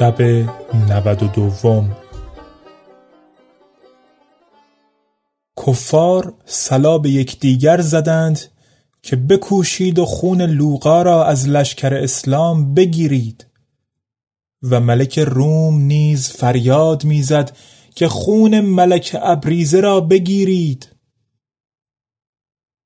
شب 92. کفار صلا به یکدیگر زدند که بکوشید و خون لوقا را از لشکر اسلام بگیرید، و ملک روم نیز فریاد میزد که خون ملک ابریزه را بگیرید.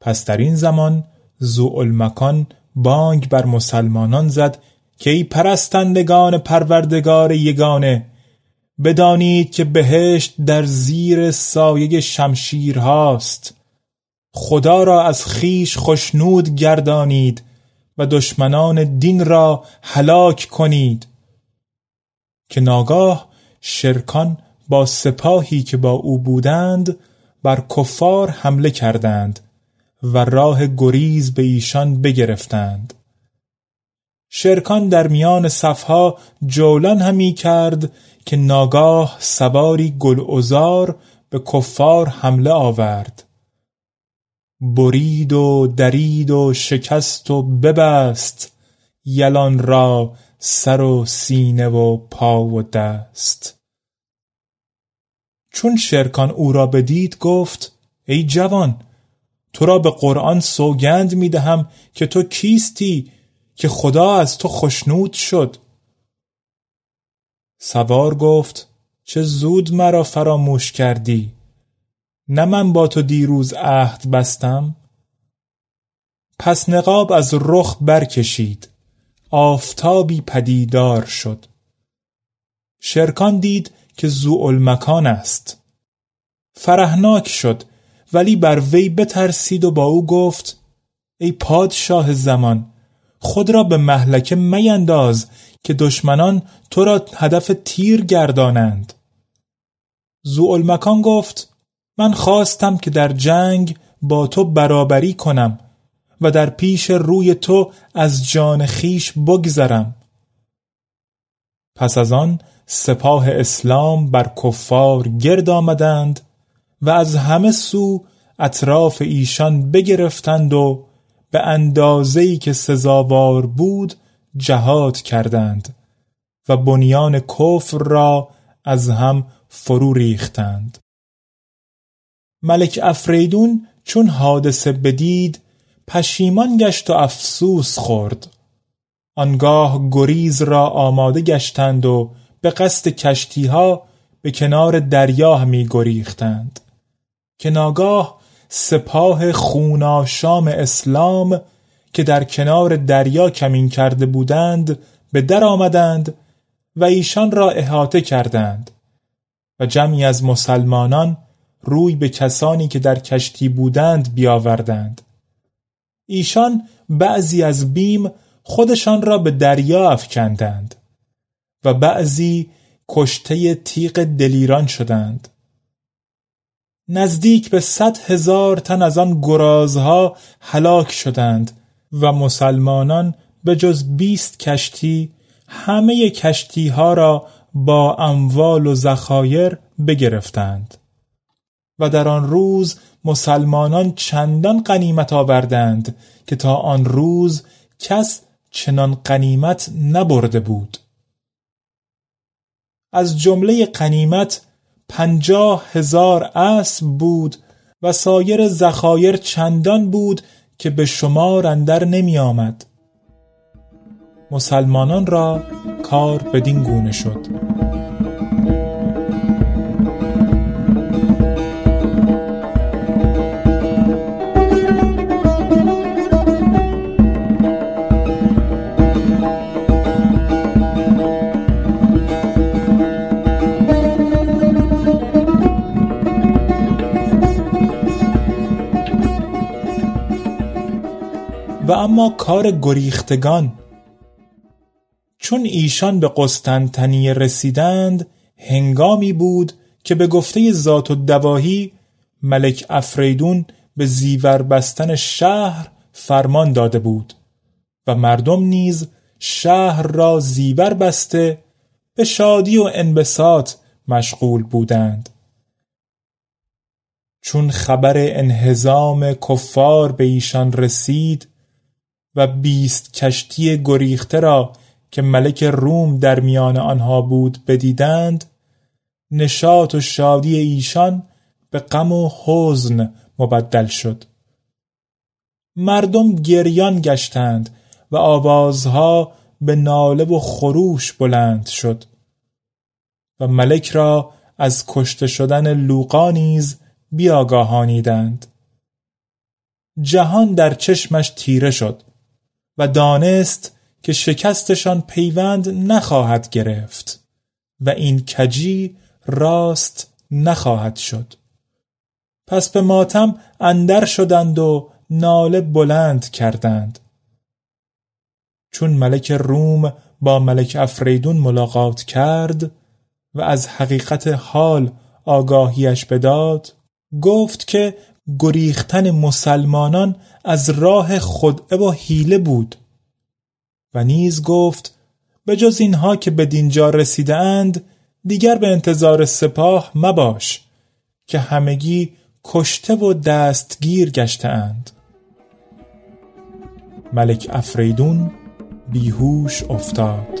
پس در این زمان ضوء المکان بانگ بر مسلمانان زد که ای پرستندگان پروردگار یگانه، بدانید که بهشت در زیر سایه شمشیر هاست. خدا را از خیش خشنود گردانید و دشمنان دین را هلاک کنید. که ناگاه شرکان با سپاهی که با او بودند بر کفار حمله کردند و راه گریز به ایشان بگرفتند. شرکان در میان صفها جولان همی کرد که ناگاه سواری گلعذار به کفار حمله آورد. برید و درید و شکست و ببست یلان را سر و سینه و پا و دست. چون شرکان او را بدید گفت ای جوان، تو را به قرآن سوگند می دهم که تو کیستی که خدا از تو خشنود شد. سوار گفت چه زود مرا فراموش کردی، نه من با تو دیروز عهد بستم. پس نقاب از رخ برکشید، آفتابی پدیدار شد. شرکان دید که ضوء المکان است، فرحناک شد، ولی بر وی بترسید و با او گفت ای پادشاه زمان، خود را به مهلکه مینداز که دشمنان تو را هدف تیر گردانند. ضوء المکان گفت من خواستم که در جنگ با تو برابری کنم و در پیش روی تو از جان خیش بگذرم. پس از آن سپاه اسلام بر کفار گرد آمدند و از همه سو اطراف ایشان بگرفتند و به اندازه‌ای که سزاوار بود جهاد کردند و بنیان کفر را از هم فرو ریختند. ملک افریدون چون حادثه بدید پشیمان گشت و افسوس خورد. آنگاه گریز را آماده گشتند و به قصد کشتی‌ها به کنار دریا همی گریختند که ناگاه سپاه خوناشام اسلام که در کنار دریا کمین کرده بودند به در آمدند و ایشان را احاطه کردند و جمعی از مسلمانان روی به کسانی که در کشتی بودند بیاوردند. ایشان بعضی از بیم خودشان را به دریا افکندند و بعضی کشته تیغ دلیران شدند. نزدیک به 100,000 تن از آن گرازها هلاک شدند و مسلمانان به جز 20 کشتی همه کشتی ها را با اموال و ذخایر بگرفتند. و در آن روز مسلمانان چندان غنیمت آوردند که تا آن روز کس چنان غنیمت نبرده بود. از جمله غنیمت 50,000 اسب بود و سایر ذخایر چندان بود که به شمار اندر نمی آمد. مسلمانان را کار بدین گونه شد. و اما کار گریختگان، چون ایشان به قسطنطنیه رسیدند هنگامی بود که به گفته ذات الدواهی ملک افریدون به زیور بستن شهر فرمان داده بود و مردم نیز شهر را زیور بسته به شادی و انبساط مشغول بودند. چون خبر انهزام کفار به ایشان رسید و 20 کشتی گریخته را که ملک روم در میان آنها بود بدیدند، نشاط و شادی ایشان به غم و حزن مبدل شد. مردم گریان گشتند و آوازها به ناله و خروش بلند شد و ملک را از کشته شدن لوقا نیز بیاگاهانیدند. جهان در چشمش تیره شد و دانست که شکستشان پیوند نخواهد گرفت و این کجی راست نخواهد شد. پس به ماتم اندر شدند و ناله بلند کردند. چون ملک روم با ملک افریدون ملاقات کرد و از حقیقت حال آگاهیش بداد، گفت که گریختن مسلمانان از راه خدعه و حیله بود و نیز گفت به جز اینها که به دینجا رسیده اند دیگر به انتظار سپاه مباش که همگی کشته و دستگیر گشته اند. ملک افریدون بیهوش افتاد.